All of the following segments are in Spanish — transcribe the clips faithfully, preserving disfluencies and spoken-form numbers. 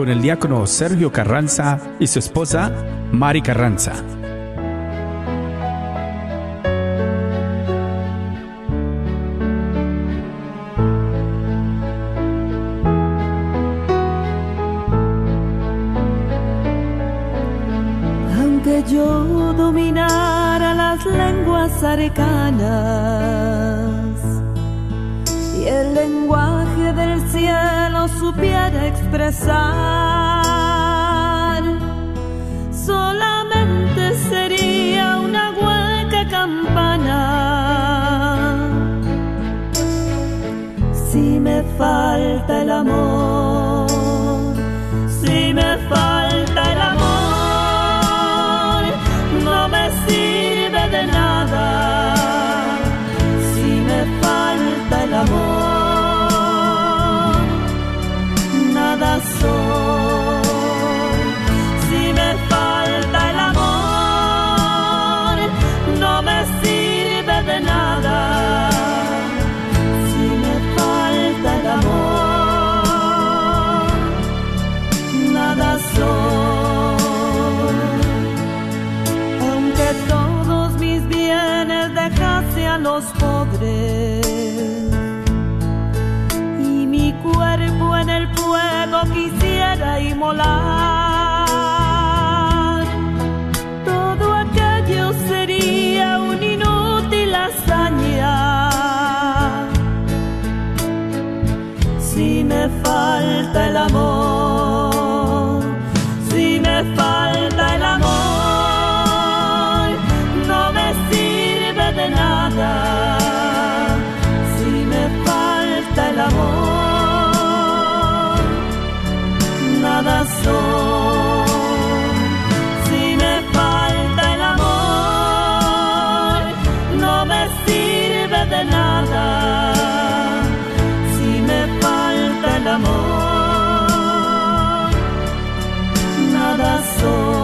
con el diácono Sergio Carranza y su esposa Mari Carranza. Aunque yo dominara las lenguas arcanas y el lenguaje del cielo supiera expresar, solamente sería una hueca campana si me falta el amor, si me falta el amor, no me sirve de nada. Si me falta el amor, no me sirve de nada. Si me falta el amor, nada soy. Aunque todos mis bienes dejase a los pobres y mi cuerpo en el fuego quisiera inmolar, todo aquello sería una inútil hazaña si me falta el amor, si me falta el amor, no me sirve de nada. Si me falta el amor, nada soy. Si me falta el amor, no me sirve de nada. Si me falta el amor, nada soy.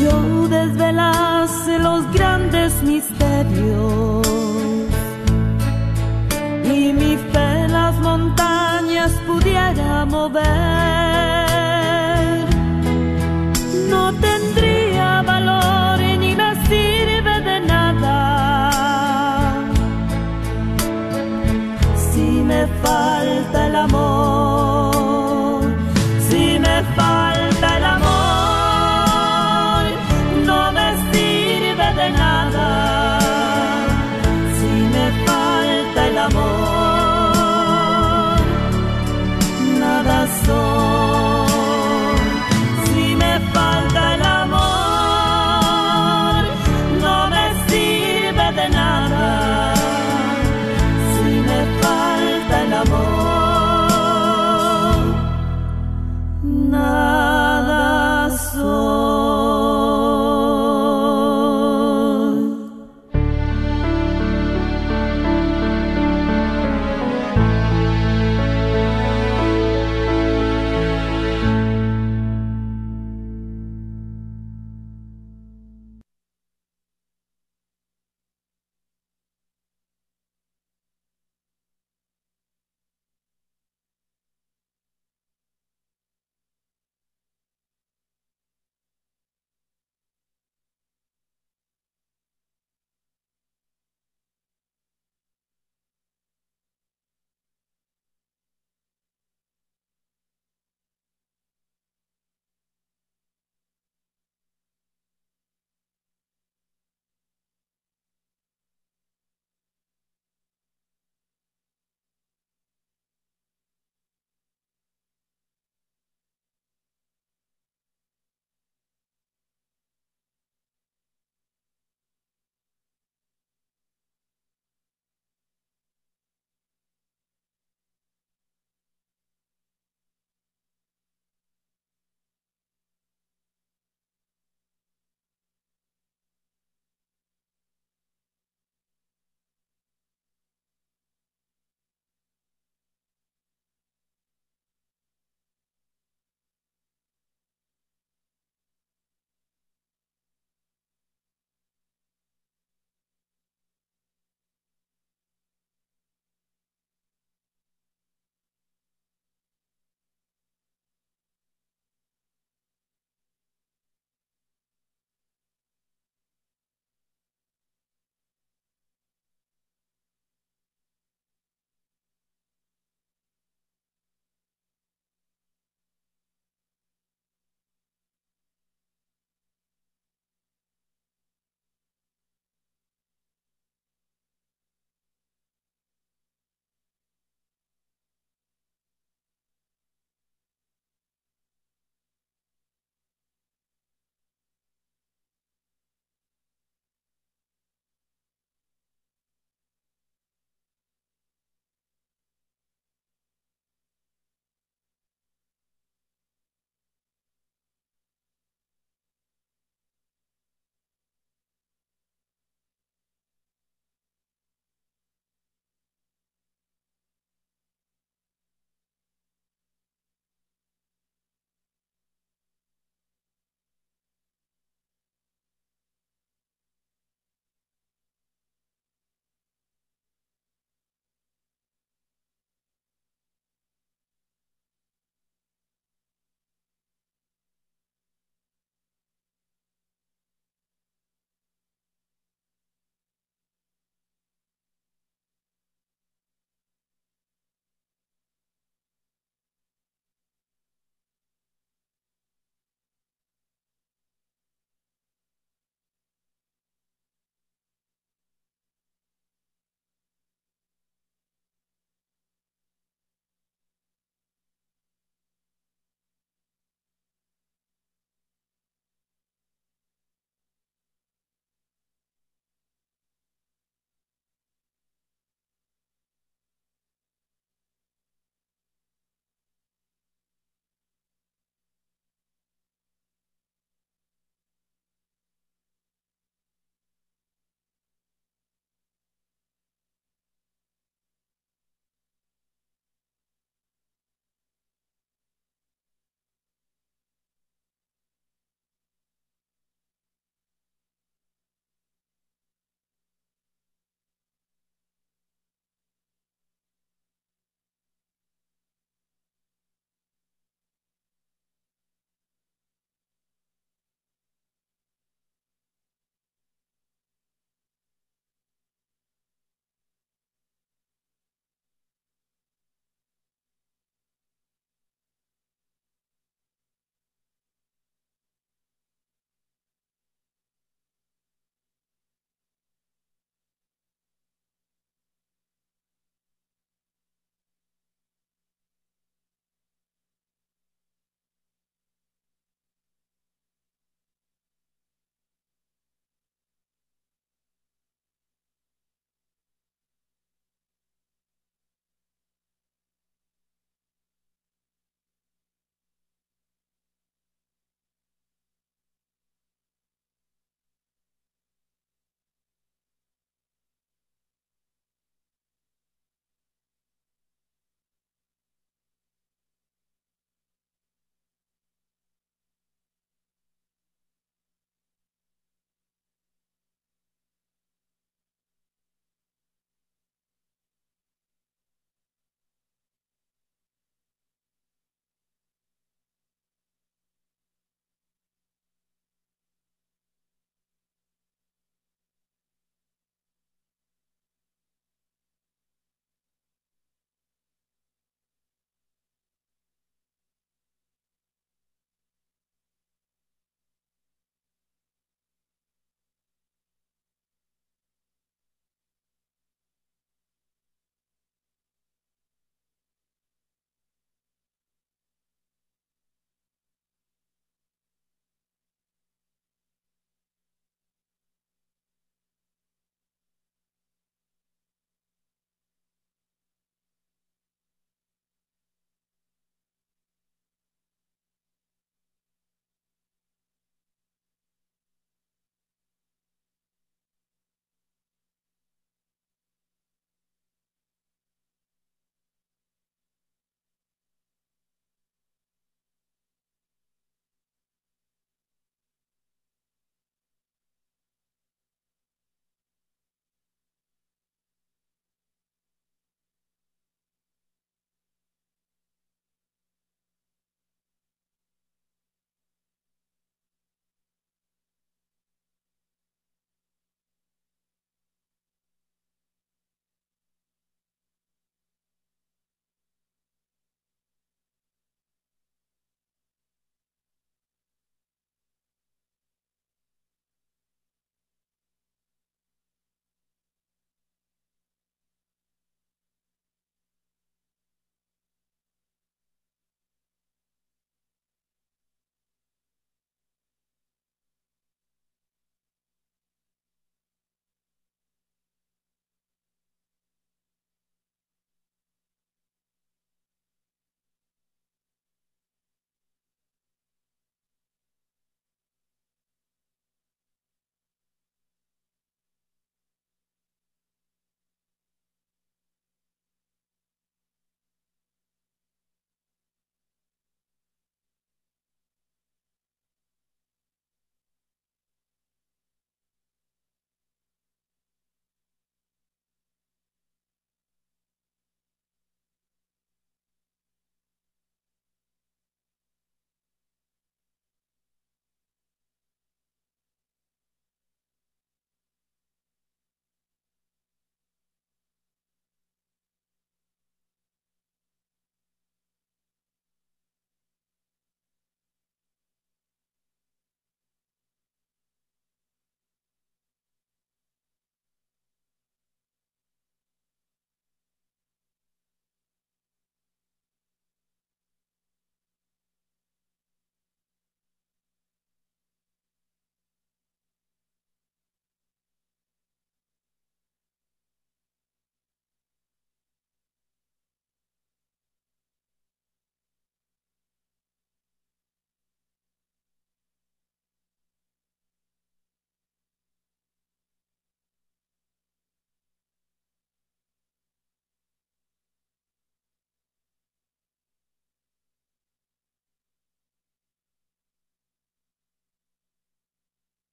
Yo desvelase los grandes misterios y mi fe las montañas pudiera mover, no tendría valor ni me sirve de nada si me falta el amor, si me falta el amor. Nada soy. Si me falta el amor, no me sirve de nada. Si me falta el amor,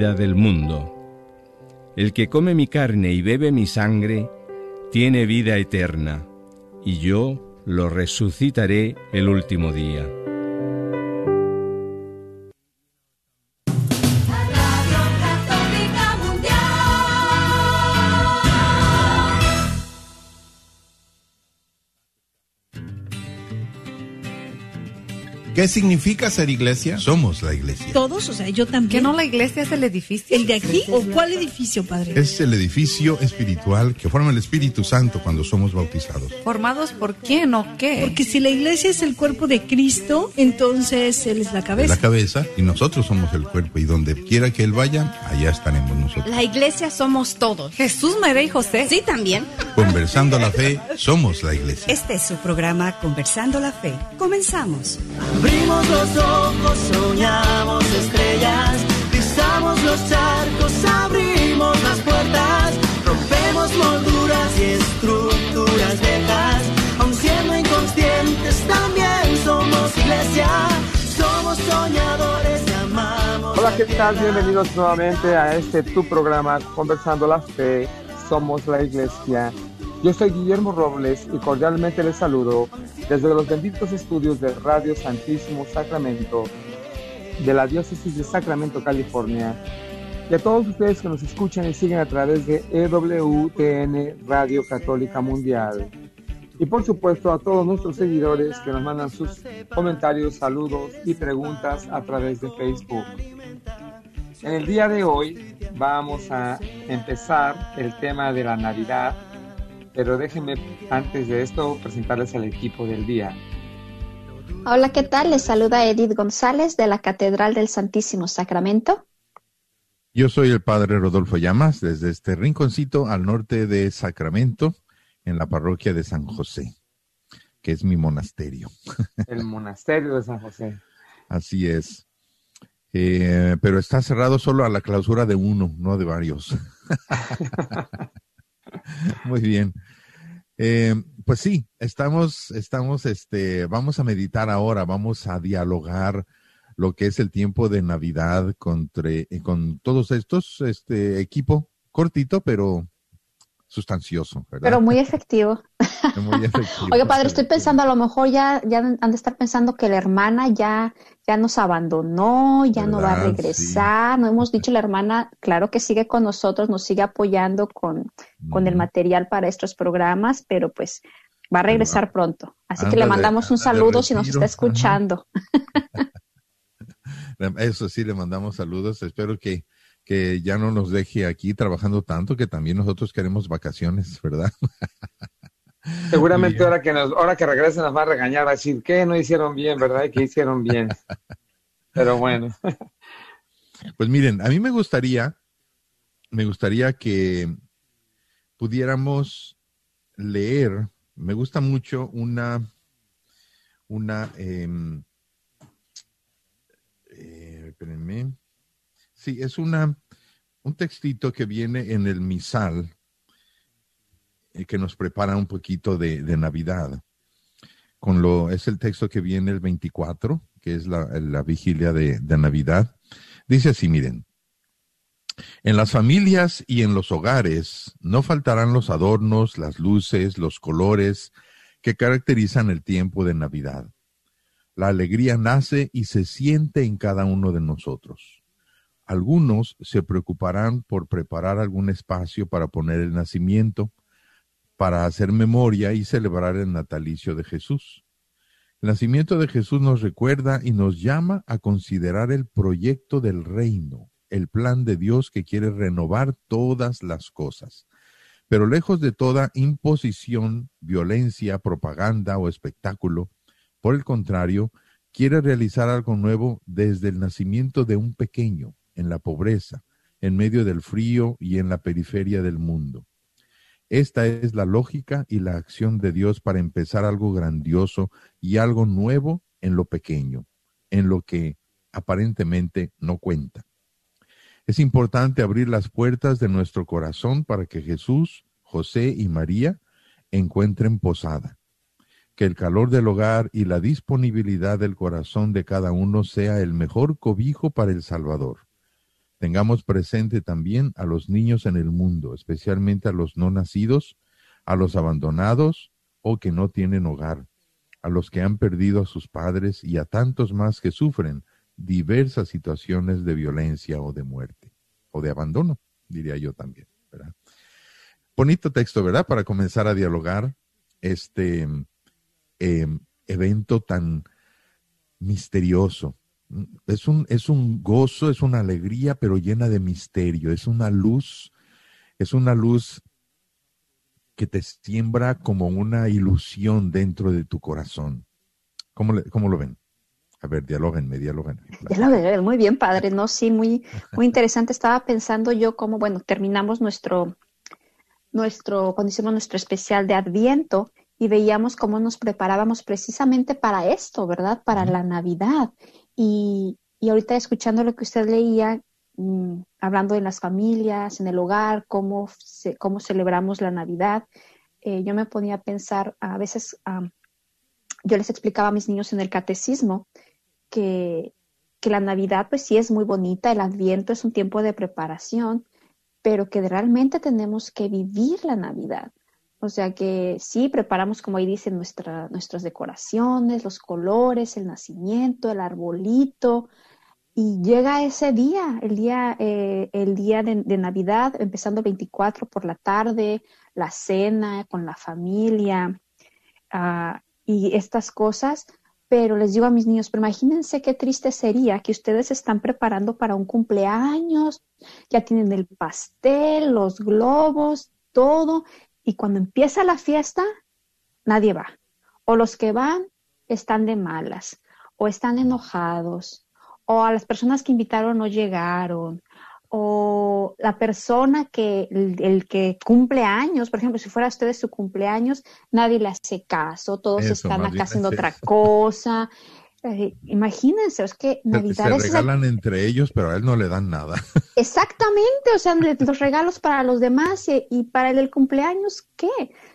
vida del mundo. El que come mi carne y bebe mi sangre, tiene vida eterna, y yo lo resucitaré el último día. ¿Qué significa ser iglesia? Somos la iglesia. Todos, o sea, yo también. ¿Que no la iglesia es el edificio? ¿El de aquí o cuál edificio, padre? Es el edificio espiritual que forma el Espíritu Santo cuando somos bautizados. ¿Formados por quién o qué? Porque si la iglesia es el cuerpo de Cristo, entonces Él es la cabeza. Es la cabeza y nosotros somos el cuerpo, y donde quiera que Él vaya, allá estaremos nosotros. La iglesia somos todos. Jesús, María y José. Sí, también. Conversando la fe, somos la iglesia. Este es su programa, Conversando la Fe. Comenzamos. Abrimos los ojos, soñamos estrellas, pisamos los charcos, abrimos las puertas, rompemos molduras y estructuras viejas, aun siendo inconscientes también somos iglesia, somos soñadores, amamos. Hola, ¿qué tal? Bienvenidos nuevamente a este tu programa, Conversando la Fe, somos la iglesia. Yo soy Guillermo Robles y cordialmente les saludo desde los benditos estudios de Radio Santísimo Sacramento de la Diócesis de Sacramento, California. Y a todos ustedes que nos escuchan y siguen a través de E W T N Radio Católica Mundial. Y por supuesto a todos nuestros seguidores que nos mandan sus comentarios, saludos y preguntas a través de Facebook. En el día de hoy vamos a empezar el tema de la Navidad. Pero déjenme, antes de esto, presentarles al equipo del día. Hola, ¿qué tal? Les saluda Edith González de la Catedral del Santísimo Sacramento. Yo soy el padre Rodolfo Llamas, desde este rinconcito al norte de Sacramento, en la parroquia de San José, que es mi monasterio. El monasterio de San José. Así es. Eh, pero está cerrado solo a la clausura de uno, no de varios. Muy bien, eh, pues sí, estamos, estamos, este, vamos a meditar ahora, vamos a dialogar lo que es el tiempo de Navidad con, tre, con todos estos, este equipo cortito, pero sustancioso, ¿verdad? Pero muy efectivo. Muy efectivo. Oiga, padre, estoy pensando, a lo mejor ya, ya han de estar pensando que la hermana ya, ya nos abandonó, ya ¿verdad? No va a regresar. Sí. No hemos dicho, la hermana, claro que sigue con nosotros, nos sigue apoyando con, con mm. el material para estos programas, pero pues va a regresar ah, pronto. Así que le mandamos de, un saludo si nos está escuchando. Eso sí, le mandamos saludos. Espero que que ya no nos deje aquí trabajando tanto, que también nosotros queremos vacaciones, ¿verdad? Seguramente bien. ahora que nos, ahora que regresen nos va a regañar, a decir que no hicieron bien, ¿verdad? Y que hicieron bien. Pero bueno. Pues miren, a mí me gustaría, me gustaría que pudiéramos leer, me gusta mucho una, una, eh, eh, espérenme, sí, es una, un textito que viene en el misal eh, que nos prepara un poquito de, de Navidad. Con lo, es el texto que viene el veinticuatro, que es la, la vigilia de, de Navidad. Dice así, miren. En las familias y en los hogares no faltarán los adornos, las luces, los colores que caracterizan el tiempo de Navidad. La alegría nace y se siente en cada uno de nosotros. Algunos se preocuparán por preparar algún espacio para poner el nacimiento, para hacer memoria y celebrar el natalicio de Jesús. El nacimiento de Jesús nos recuerda y nos llama a considerar el proyecto del reino, el plan de Dios que quiere renovar todas las cosas. Pero lejos de toda imposición, violencia, propaganda o espectáculo, por el contrario, quiere realizar algo nuevo desde el nacimiento de un pequeño, en la pobreza, en medio del frío y en la periferia del mundo. Esta es la lógica y la acción de Dios para empezar algo grandioso y algo nuevo en lo pequeño, en lo que aparentemente no cuenta. Es importante abrir las puertas de nuestro corazón para que Jesús, José y María encuentren posada. Que el calor del hogar y la disponibilidad del corazón de cada uno sea el mejor cobijo para el Salvador. Tengamos presente también a los niños en el mundo, especialmente a los no nacidos, a los abandonados o que no tienen hogar, a los que han perdido a sus padres y a tantos más que sufren diversas situaciones de violencia o de muerte, o de abandono, diría yo también, ¿verdad? Bonito texto, ¿verdad? Para comenzar a dialogar este eh, evento tan misterioso. Es un, es un gozo, es una alegría, pero llena de misterio. Es una luz, es una luz que te siembra como una ilusión dentro de tu corazón. ¿Cómo, le, cómo lo ven? A ver, dialóguenme, dialóguenme. Dialóguenme, muy bien, padre, ¿no? Sí, muy, muy interesante. Estaba pensando yo cómo, bueno, terminamos nuestro, nuestro, cuando hicimos nuestro especial de Adviento y veíamos cómo nos preparábamos precisamente para esto, ¿verdad? Para uh-huh. la Navidad. Y, y ahorita escuchando lo que usted leía, mmm, hablando de las familias, en el hogar, cómo, se, cómo celebramos la Navidad, eh, yo me ponía a pensar, a veces um, yo les explicaba a mis niños en el catecismo, Que, que la Navidad pues sí es muy bonita, el Adviento es un tiempo de preparación, pero que realmente tenemos que vivir la Navidad. O sea que sí, preparamos, como ahí dicen, nuestra, nuestras decoraciones, los colores, el nacimiento, el arbolito, y llega ese día, el día, eh, el día de, de Navidad, empezando el veinticuatro por la tarde, la cena con la familia uh, y estas cosas. Pero les digo a mis niños, pero imagínense qué triste sería que ustedes se están preparando para un cumpleaños, ya tienen el pastel, los globos, todo, y cuando empieza la fiesta, nadie va. O los que van están de malas, o están enojados, o a las personas que invitaron no llegaron, o la persona que, el, el que cumple años, por ejemplo, si fuera usted de su cumpleaños, nadie le hace caso, todos eso, están acá haciendo es otra cosa. Eh, imagínense, es que Navidad se, se regalan es... entre ellos, pero a él no le dan nada. Exactamente, o sea, los regalos para los demás y, y para el, el cumpleaños, ¿qué?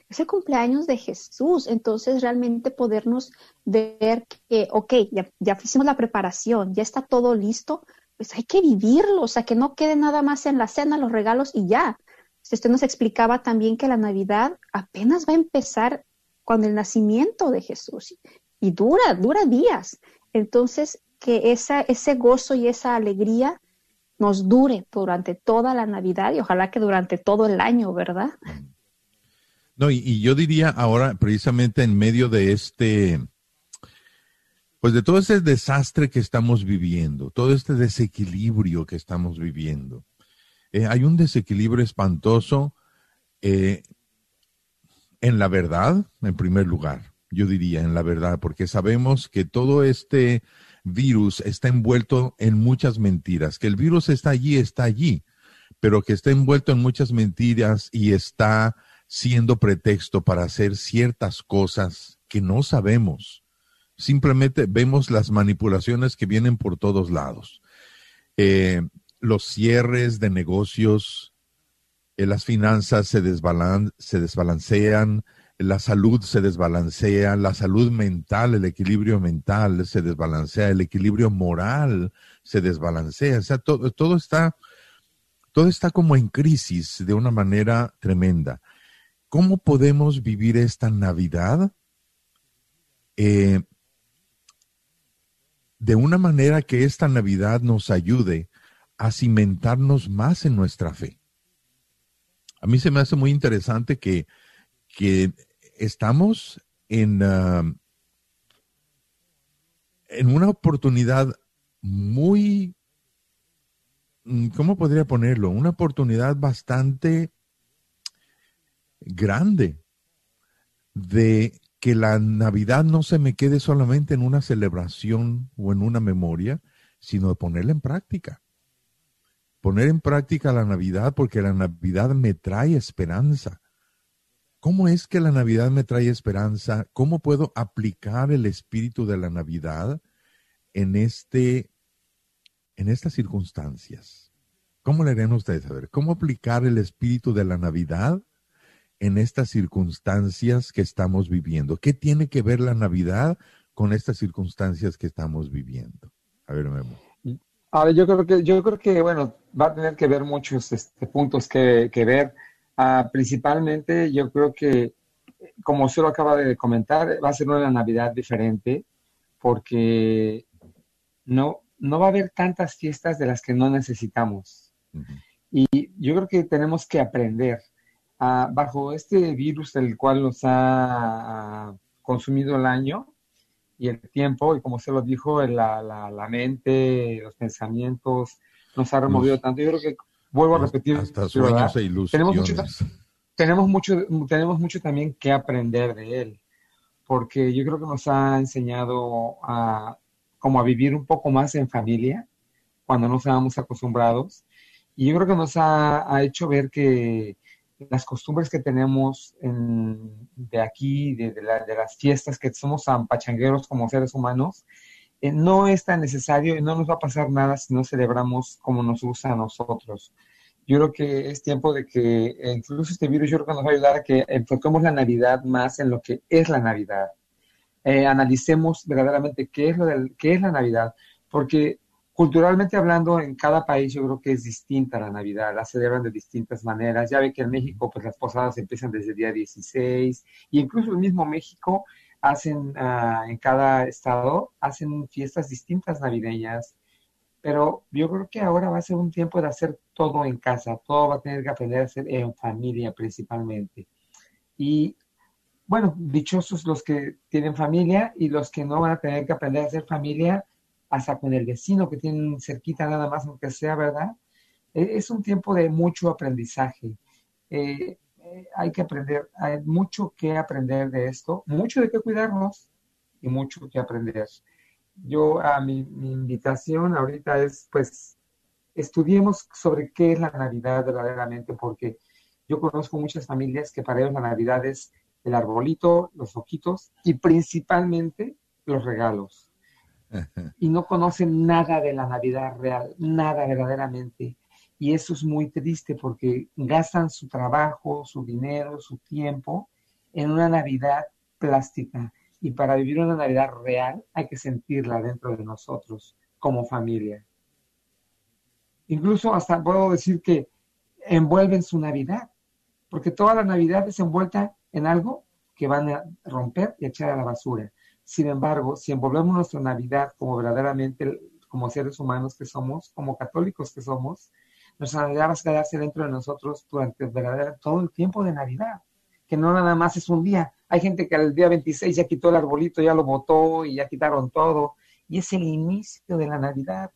Es el cumpleaños de Jesús. Entonces realmente podernos ver que, ok, ya, ya hicimos la preparación, ya está todo listo, pues hay que vivirlo, o sea, que no quede nada más en la cena, los regalos y ya. Usted nos explicaba también que la Navidad apenas va a empezar con el nacimiento de Jesús y dura, dura días. Entonces, que esa, ese gozo y esa alegría nos dure durante toda la Navidad y ojalá que durante todo el año, ¿verdad? No, y, y yo diría ahora, precisamente en medio de este... pues de todo ese desastre que estamos viviendo, todo este desequilibrio que estamos viviendo. Eh, hay un desequilibrio espantoso eh, en la verdad, en primer lugar, yo diría en la verdad, porque sabemos que todo este virus está envuelto en muchas mentiras, que el virus está allí, está allí, pero que está envuelto en muchas mentiras y está siendo pretexto para hacer ciertas cosas que no sabemos. Simplemente vemos las manipulaciones que vienen por todos lados. Eh, los cierres de negocios, eh, las finanzas se, desbalan- se desbalancean, la salud se desbalancea, la salud mental, el equilibrio mental se desbalancea, el equilibrio moral se desbalancea. O sea, todo, todo está, todo está como en crisis de una manera tremenda. ¿Cómo podemos vivir esta Navidad? Eh, de una manera que esta Navidad nos ayude a cimentarnos más en nuestra fe. A mí se me hace muy interesante que, que estamos en, uh, en una oportunidad muy, ¿cómo podría ponerlo? Una oportunidad bastante grande de que la Navidad no se me quede solamente en una celebración o en una memoria, sino de ponerla en práctica. Poner en práctica la Navidad, porque la Navidad me trae esperanza. ¿Cómo es que la Navidad me trae esperanza? ¿Cómo puedo aplicar el espíritu de la Navidad en, este, en estas circunstancias? ¿Cómo le harían ustedes? A ver, ¿cómo aplicar el espíritu de la Navidad en estas circunstancias que estamos viviendo? ¿Qué tiene que ver la Navidad con estas circunstancias que estamos viviendo? A ver, Memo. Ahora, yo creo que, yo creo que bueno, va a tener que ver muchos este, puntos que, que ver. Uh, principalmente, yo creo que, como usted lo acaba de comentar, va a ser una Navidad diferente, porque no, no va a haber tantas fiestas de las que no necesitamos. Uh-huh. Y yo creo que tenemos que aprender. Uh, bajo este virus del cual nos ha uh, consumido el año y el tiempo, y como se lo dijo, la, la, la mente, los pensamientos, nos ha removido Uf. tanto. Yo creo que, vuelvo a repetir, hasta sueños e ilusiones. Tenemos mucho, tenemos, mucho, tenemos mucho también que aprender de él, porque yo creo que nos ha enseñado a, como a vivir un poco más en familia, cuando no estábamos acostumbrados, y yo creo que nos ha, ha hecho ver que las costumbres que tenemos en, de aquí, de, de, la, de las fiestas, que somos pachangueros como seres humanos, eh, no es tan necesario y no nos va a pasar nada si no celebramos como nos gusta a nosotros. Yo creo que es tiempo de que, incluso este virus, yo creo que nos va a ayudar a que enfoquemos la Navidad más en lo que es la Navidad. Eh, analicemos verdaderamente qué es, lo del, qué es la Navidad, porque culturalmente hablando, en cada país yo creo que es distinta la Navidad, la celebran de distintas maneras. Ya ve que en México pues las posadas empiezan desde el día dieciséis, y incluso el mismo México hacen, uh, en cada estado, hacen fiestas distintas navideñas. Pero yo creo que ahora va a ser un tiempo de hacer todo en casa, todo va a tener que aprender a hacer en familia principalmente. Y bueno, dichosos los que tienen familia, y los que no van a tener que aprender a hacer familia, hasta con el vecino que tienen cerquita, nada más, aunque sea, ¿verdad? Es un tiempo de mucho aprendizaje. Eh, eh, hay que aprender, hay mucho que aprender de esto, mucho de qué cuidarnos y mucho que aprender. Yo, a mi, mi invitación ahorita es, pues, estudiemos sobre qué es la Navidad verdaderamente, porque yo conozco muchas familias que para ellos la Navidad es el arbolito, los ojitos y principalmente los regalos. Y no conocen nada de la Navidad real, nada verdaderamente. Y eso es muy triste, porque gastan su trabajo, su dinero, su tiempo en una Navidad plástica. Y para vivir una Navidad real hay que sentirla dentro de nosotros, como familia. Incluso hasta puedo decir que envuelven su Navidad, porque toda la Navidad es envuelta en algo que van a romper y echar a la basura. Sin embargo, si envolvemos nuestra Navidad como verdaderamente, como seres humanos que somos, como católicos que somos, nuestra Navidad va a quedarse dentro de nosotros durante verdadero, todo el tiempo de Navidad, que no nada más es un día. Hay gente que al día veintiséis ya quitó el arbolito, ya lo botó y ya quitaron todo. Y es el inicio de la Navidad.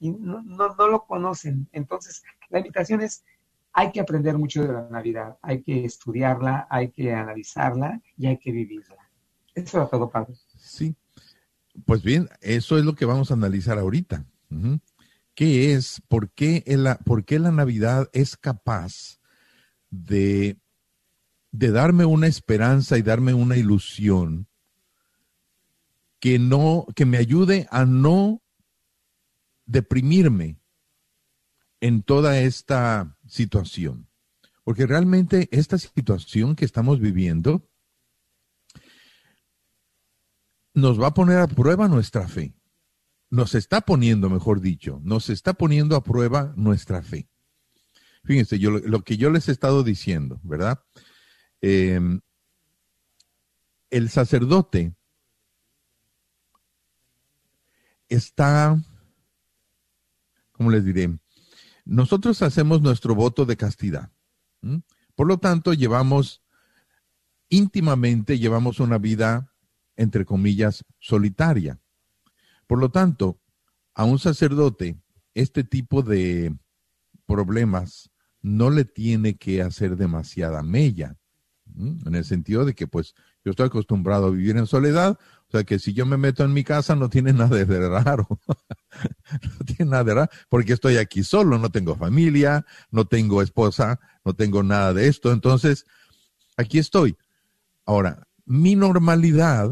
Y no, no, no lo conocen. Entonces, la invitación es, hay que aprender mucho de la Navidad. Hay que estudiarla, hay que analizarla y hay que vivirla. Eso es todo, padre. Sí. Pues bien, eso es lo que vamos a analizar ahorita. ¿Qué es? ¿Por qué la, por qué la Navidad es capaz de, de darme una esperanza y darme una ilusión que, no, que me ayude a no deprimirme en toda esta situación? Porque realmente esta situación que estamos viviendo nos va a poner a prueba nuestra fe. Nos está poniendo, mejor dicho, nos está poniendo a prueba nuestra fe. Fíjense, yo, lo que yo les he estado diciendo, ¿verdad? Eh, el sacerdote está, ¿cómo les diré? Nosotros hacemos nuestro voto de castidad. ¿Mm? Por lo tanto, llevamos, íntimamente llevamos una vida, entre comillas, solitaria. Por lo tanto, a un sacerdote, este tipo de problemas no le tiene que hacer demasiada mella, ¿sí? En el sentido de que, pues, yo estoy acostumbrado a vivir en soledad, o sea, que si yo me meto en mi casa no tiene nada de raro, no tiene nada de raro, porque estoy aquí solo, no tengo familia, no tengo esposa, no tengo nada de esto, entonces, aquí estoy. Ahora, mi normalidad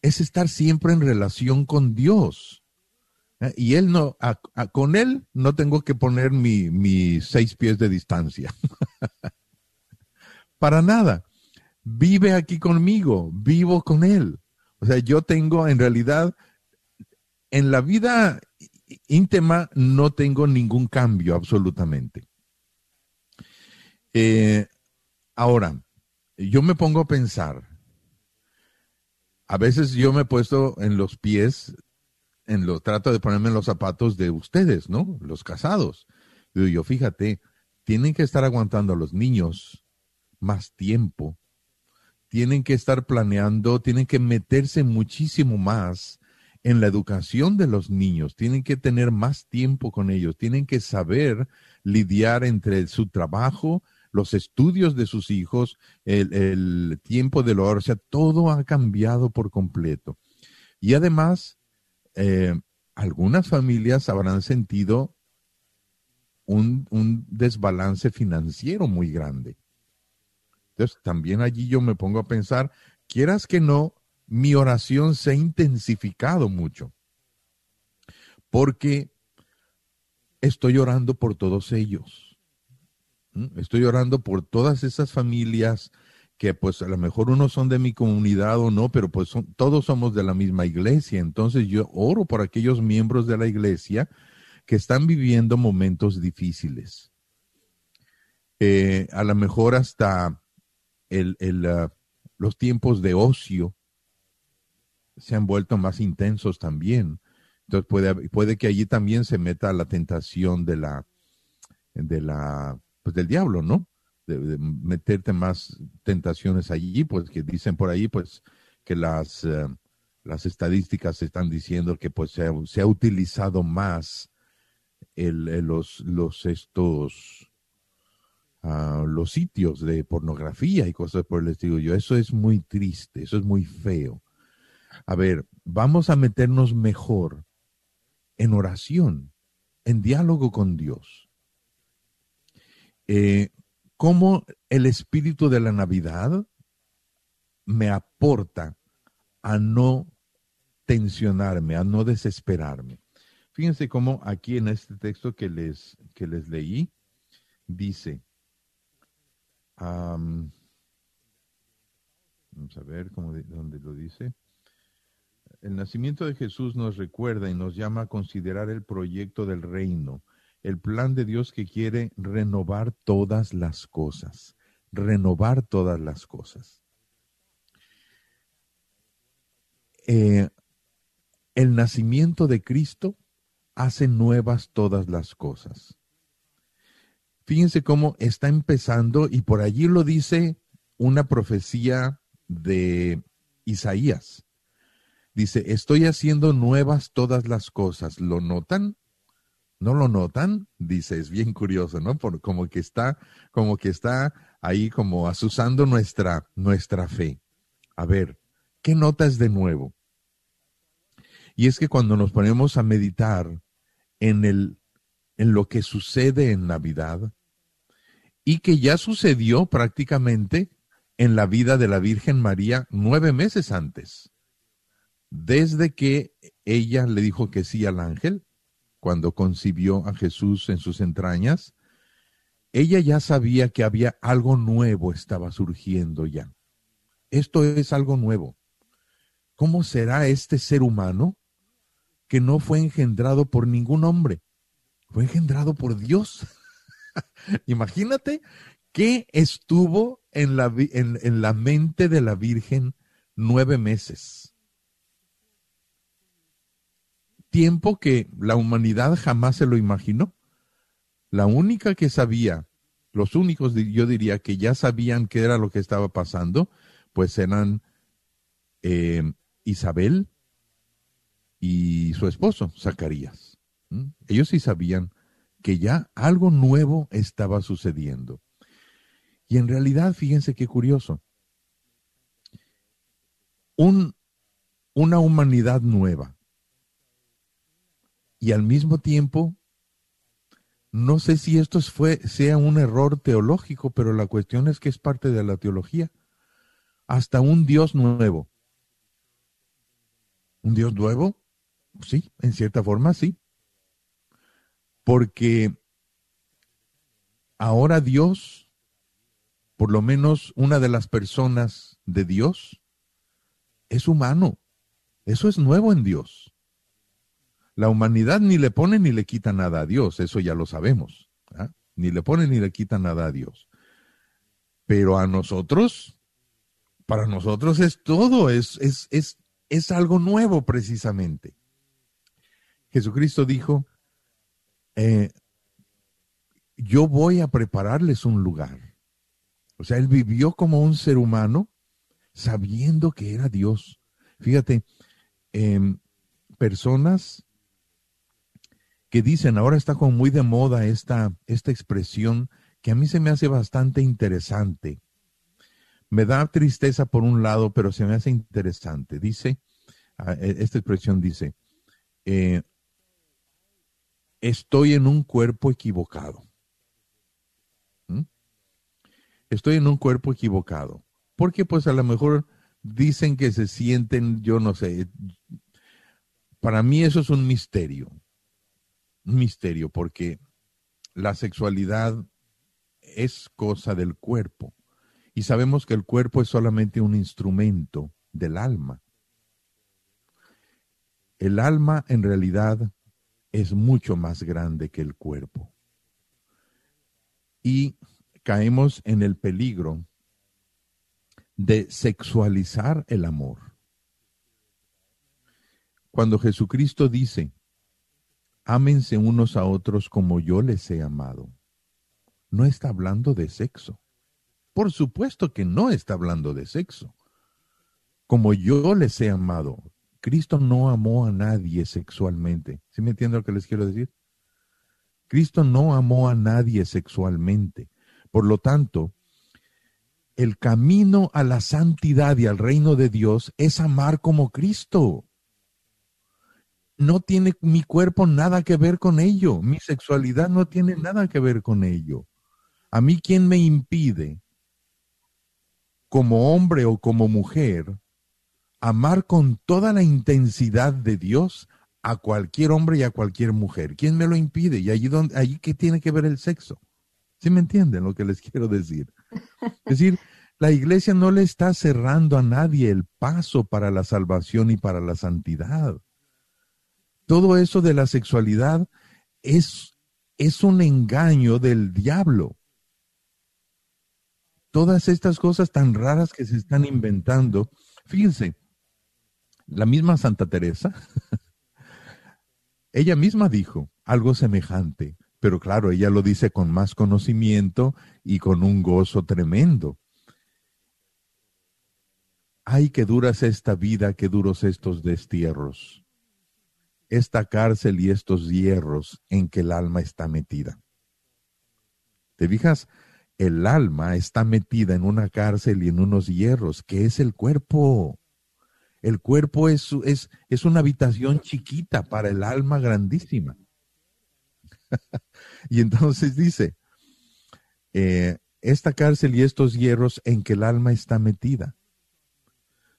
es estar siempre en relación con Dios. ¿Eh? Y él no, a, a, con él no tengo que poner mi, mi seis pies de distancia. Para nada. Vive aquí conmigo, vivo con él. O sea, yo tengo en realidad, en la vida íntima no tengo ningún cambio absolutamente. Eh, ahora, yo me pongo a pensar, a veces yo me he puesto en los pies, en lo, trato de ponerme en los zapatos de ustedes, ¿no? Los casados. Yo, yo fíjate, tienen que estar aguantando a los niños más tiempo, tienen que estar planeando, tienen que meterse muchísimo más en la educación de los niños, tienen que tener más tiempo con ellos, tienen que saber lidiar entre su trabajo, los estudios de sus hijos, el, el tiempo del hogar, o sea, todo ha cambiado por completo. Y además, eh, algunas familias habrán sentido un, un desbalance financiero muy grande. Entonces, también allí yo me pongo a pensar, quieras que no, mi oración se ha intensificado mucho, porque estoy orando por todos ellos. Estoy orando por todas esas familias que pues a lo mejor unos son de mi comunidad o no, pero pues son, todos somos de la misma iglesia. Entonces yo oro por aquellos miembros de la iglesia que están viviendo momentos difíciles. Eh, a lo mejor hasta el, el, uh, los tiempos de ocio se han vuelto más intensos también. Entonces puede, puede que allí también se meta la tentación de la, de la pues del diablo, ¿no? De, de meterte más tentaciones allí, pues que dicen por ahí, pues que las, uh, las estadísticas están diciendo que pues se ha, se ha utilizado más el, los, los estos, uh, los sitios de pornografía y cosas por el estilo. Yo, eso es muy triste, eso es muy feo. A ver, vamos a meternos mejor en oración, en diálogo con Dios. Eh, ¿Cómo el espíritu de la Navidad me aporta a no tensionarme, a no desesperarme? Fíjense cómo aquí en este texto que les, que les leí, dice, um, vamos a ver cómo de, dónde lo dice. El nacimiento de Jesús nos recuerda y nos llama a considerar el proyecto del reino, el plan de Dios que quiere renovar todas las cosas, renovar todas las cosas. Eh, el nacimiento de Cristo hace nuevas todas las cosas. Fíjense cómo está empezando, y por allí lo dice una profecía de Isaías. Dice, estoy haciendo nuevas todas las cosas. ¿Lo notan? ¿No lo notan? Dice, es bien curioso, ¿no? Por, como que está, como que está ahí como azuzando nuestra, nuestra fe. A ver, ¿qué notas de nuevo? Y es que cuando nos ponemos a meditar en, el, en lo que sucede en Navidad, y que ya sucedió prácticamente en la vida de la Virgen María nueve meses antes, desde que ella le dijo que sí al ángel, cuando concibió a Jesús en sus entrañas, ella ya sabía que había algo nuevo, estaba surgiendo ya. Esto es algo nuevo. ¿Cómo será este ser humano que no fue engendrado por ningún hombre? Fue engendrado por Dios. Imagínate qué estuvo en la, en, en la mente de la Virgen nueve meses. Tiempo que la humanidad jamás se lo imaginó. La única que sabía, los únicos yo diría que ya sabían qué era lo que estaba pasando, pues eran eh, Isabel y su esposo, Zacarías. ¿Mm? Ellos sí sabían que ya algo nuevo estaba sucediendo. Y en realidad, fíjense qué curioso, un, una humanidad nueva. Y al mismo tiempo, no sé si esto fue, sea un error teológico, pero la cuestión es que es parte de la teología. Hasta un Dios nuevo. ¿Un Dios nuevo? Sí, en cierta forma sí. Porque ahora Dios, por lo menos una de las personas de Dios, es humano. Eso es nuevo en Dios. La humanidad ni le pone ni le quita nada a Dios, eso ya lo sabemos, ¿eh? Ni le pone ni le quita nada a Dios. Pero a nosotros, para nosotros es todo, es, es, es, es algo nuevo precisamente. Jesucristo dijo, eh, yo voy a prepararles un lugar. O sea, Él vivió como un ser humano sabiendo que era Dios. Fíjate, eh, personas que dicen, ahora está como muy de moda esta, esta expresión que a mí se me hace bastante interesante. Me da tristeza por un lado, pero se me hace interesante. Dice, esta expresión dice, eh, estoy en un cuerpo equivocado. ¿Mm? Estoy en un cuerpo equivocado. Porque pues a lo mejor dicen que se sienten, yo no sé. Para mí eso es un misterio. Un misterio, porque la sexualidad es cosa del cuerpo. Y sabemos que el cuerpo es solamente un instrumento del alma. El alma en realidad es mucho más grande que el cuerpo. Y caemos en el peligro de sexualizar el amor. Cuando Jesucristo dice, ámense unos a otros como yo les he amado, no está hablando de sexo. Por supuesto que no está hablando de sexo. Como yo les he amado. Cristo no amó a nadie sexualmente. ¿Sí me entienden lo que les quiero decir? Cristo no amó a nadie sexualmente. Por lo tanto, el camino a la santidad y al reino de Dios es amar como Cristo. No tiene mi cuerpo nada que ver con ello. Mi sexualidad no tiene nada que ver con ello. A mí, ¿quién me impide, como hombre o como mujer, amar con toda la intensidad de Dios a cualquier hombre y a cualquier mujer? ¿Quién me lo impide? ¿Y allí, donde, allí qué tiene que ver el sexo? ¿Sí me entienden lo que les quiero decir? Es decir, la iglesia no le está cerrando a nadie el paso para la salvación y para la santidad. Todo eso de la sexualidad es, es un engaño del diablo. Todas estas cosas tan raras que se están inventando, fíjense, la misma Santa Teresa, ella misma dijo algo semejante, pero claro, ella lo dice con más conocimiento y con un gozo tremendo. Ay, qué dura es esta vida, qué duros estos destierros, esta cárcel y estos hierros en que el alma está metida. ¿Te fijas? El alma está metida en una cárcel y en unos hierros, que es el cuerpo. El cuerpo es, es, es una habitación chiquita para el alma grandísima. Y entonces dice, eh, esta cárcel y estos hierros en que el alma está metida.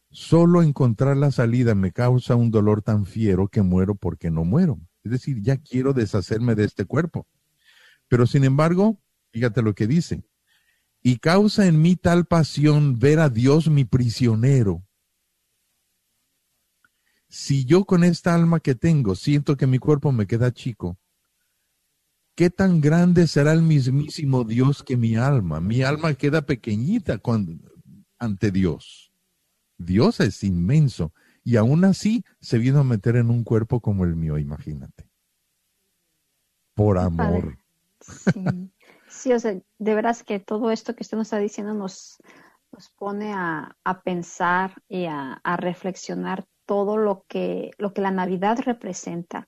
Solo encontrar la salida me causa un dolor tan fiero que muero porque no muero. Es decir, ya quiero deshacerme de este cuerpo. Pero sin embargo, fíjate lo que dice. Y causa en mí tal pasión ver a Dios mi prisionero. Si yo con esta alma que tengo siento que mi cuerpo me queda chico, ¿qué tan grande será el mismísimo Dios que mi alma? Mi alma queda pequeñita cuando, ante Dios. Dios es inmenso y aún así se vino a meter en un cuerpo como el mío, imagínate. Por amor. Sí. Sí, o sea, de veras que todo esto que usted nos está diciendo nos, nos pone a, a pensar y a, a reflexionar todo lo que, lo que la Navidad representa.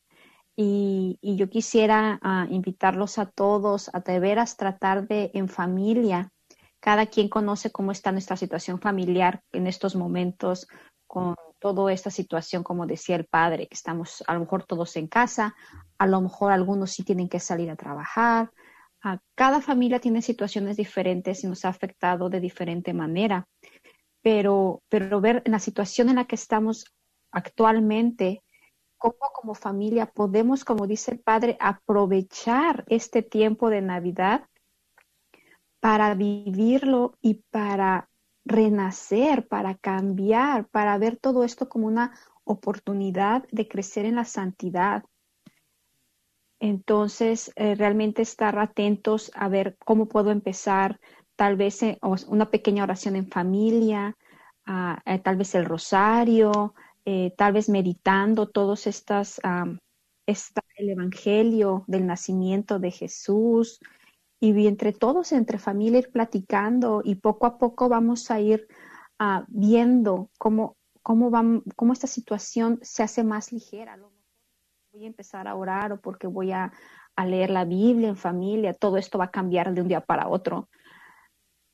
Y, y yo quisiera uh, invitarlos a todos a de veras tratar de, en familia, cada quien conoce cómo está nuestra situación familiar en estos momentos con toda esta situación, como decía el padre, que estamos a lo mejor todos en casa, a lo mejor algunos sí tienen que salir a trabajar. Cada familia tiene situaciones diferentes y nos ha afectado de diferente manera, pero, pero ver en la situación en la que estamos actualmente, cómo como familia podemos, como dice el padre, aprovechar este tiempo de Navidad para vivirlo y para renacer, para cambiar, para ver todo esto como una oportunidad de crecer en la santidad, Entonces, eh, realmente estar atentos a ver cómo puedo empezar, tal vez eh, una pequeña oración en familia, uh, eh, tal vez el rosario, eh, tal vez meditando todos estas, um, esta, el evangelio del nacimiento de Jesús. Y entre todos, entre familia, ir platicando, y poco a poco vamos a ir uh, viendo cómo, cómo, van, cómo esta situación se hace más ligera. Voy a empezar a orar, o porque voy a, a leer la Biblia en familia. Todo esto va a cambiar de un día para otro.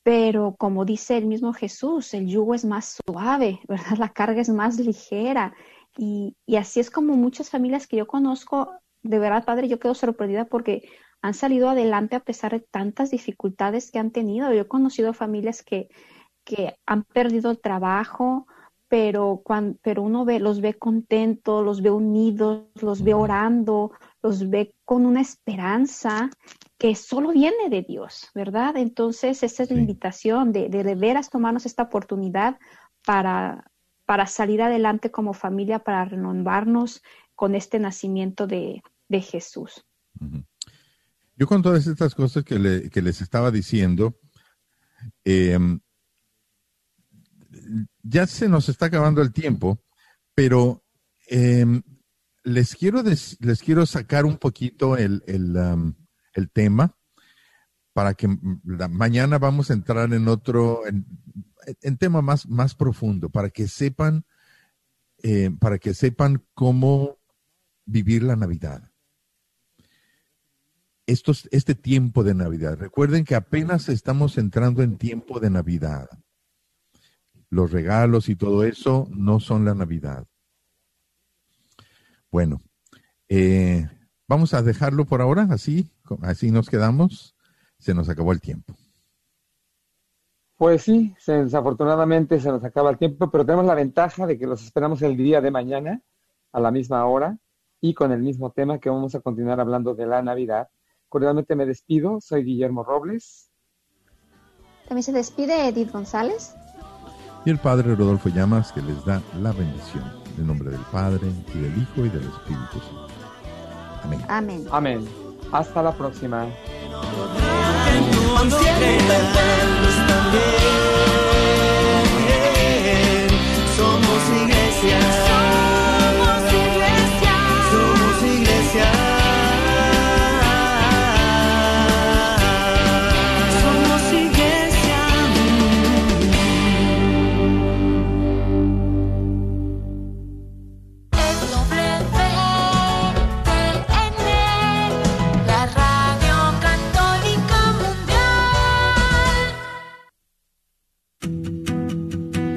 Pero como dice el mismo Jesús, el yugo es más suave, ¿verdad? La carga es más ligera. Y, y así es como muchas familias que yo conozco, de verdad, Padre, yo quedo sorprendida porque han salido adelante a pesar de tantas dificultades que han tenido. Yo he conocido familias que, que han perdido el trabajo, pero, cuando, pero uno ve, los ve contentos, los ve unidos, los ve orando, los ve con una esperanza que solo viene de Dios, ¿verdad? Entonces, esa es la invitación de, de, de veras tomarnos esta oportunidad para, para salir adelante como familia, para renovarnos con este nacimiento de, de Jesús. Yo, con todas estas cosas que, le, que les estaba diciendo, eh, ya se nos está acabando el tiempo, pero eh, les quiero des, les quiero sacar un poquito el, el, um, el tema, para que la, mañana vamos a entrar en otro, en, en tema más, más profundo, para que sepan, eh, para que sepan cómo vivir la Navidad. Estos, este tiempo de Navidad. Recuerden que apenas estamos entrando en tiempo de Navidad. Los regalos y todo eso no son la Navidad. Bueno, eh, vamos a dejarlo por ahora, así, así nos quedamos. Se nos acabó el tiempo. Pues sí, se, desafortunadamente se nos acaba el tiempo, pero tenemos la ventaja de que los esperamos el día de mañana, a la misma hora, y con el mismo tema, que vamos a continuar hablando de la Navidad. Cordialmente me despido, soy Guillermo Robles. También se despide Edith González. Y el Padre Rodolfo Llamas, que les da la bendición. En nombre del Padre, y del Hijo, y del Espíritu Santo. Amén. Amén. Amén. Hasta la próxima. Somos iglesia.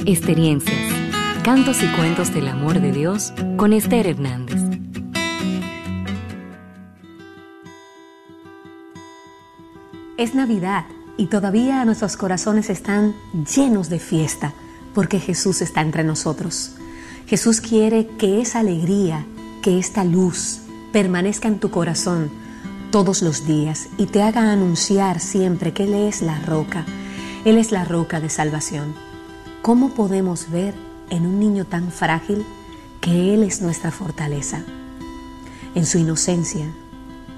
Experiencias, cantos y cuentos del amor de Dios con Esther Hernández. Es Navidad y todavía nuestros corazones están llenos de fiesta porque Jesús está entre nosotros. Jesús quiere que esa alegría, que esta luz permanezca en tu corazón todos los días y te haga anunciar siempre que Él es la roca. Él es la roca de salvación. ¿Cómo podemos ver en un niño tan frágil que Él es nuestra fortaleza? En su inocencia,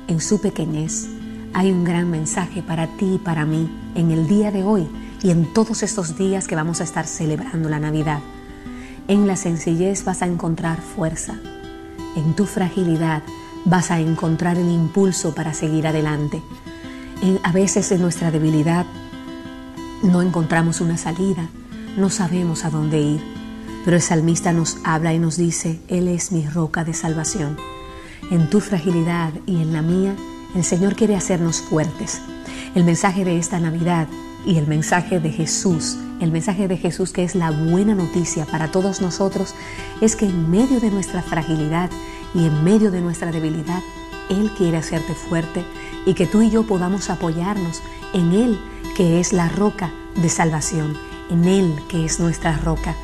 en su pequeñez, hay un gran mensaje para ti y para mí en el día de hoy y en todos estos días que vamos a estar celebrando la Navidad. En la sencillez vas a encontrar fuerza. En tu fragilidad vas a encontrar el impulso para seguir adelante. En, a veces en nuestra debilidad no encontramos una salida. No sabemos a dónde ir, pero el salmista nos habla y nos dice, Él es mi roca de salvación. En tu fragilidad y en la mía, el Señor quiere hacernos fuertes. El mensaje de esta Navidad y el mensaje de Jesús, el mensaje de Jesús que es la buena noticia para todos nosotros, es que en medio de nuestra fragilidad y en medio de nuestra debilidad, Él quiere hacerte fuerte y que tú y yo podamos apoyarnos en Él, que es la roca de salvación. En Él, que es nuestra roca,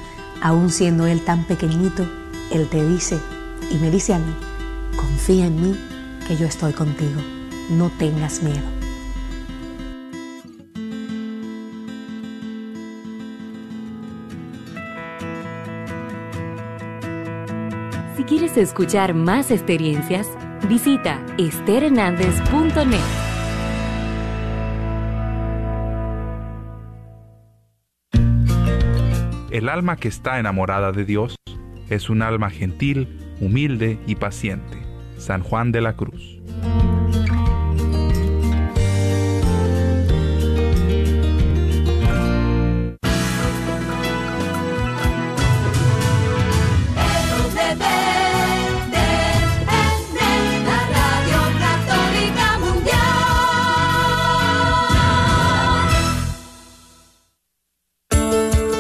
aún siendo Él tan pequeñito, Él te dice y me dice a mí, confía en mí, que yo estoy contigo, no tengas miedo. Si quieres escuchar más experiencias, Visita esther hernandez punto net. El alma que está enamorada de Dios es un alma gentil, humilde y paciente. San Juan de la Cruz.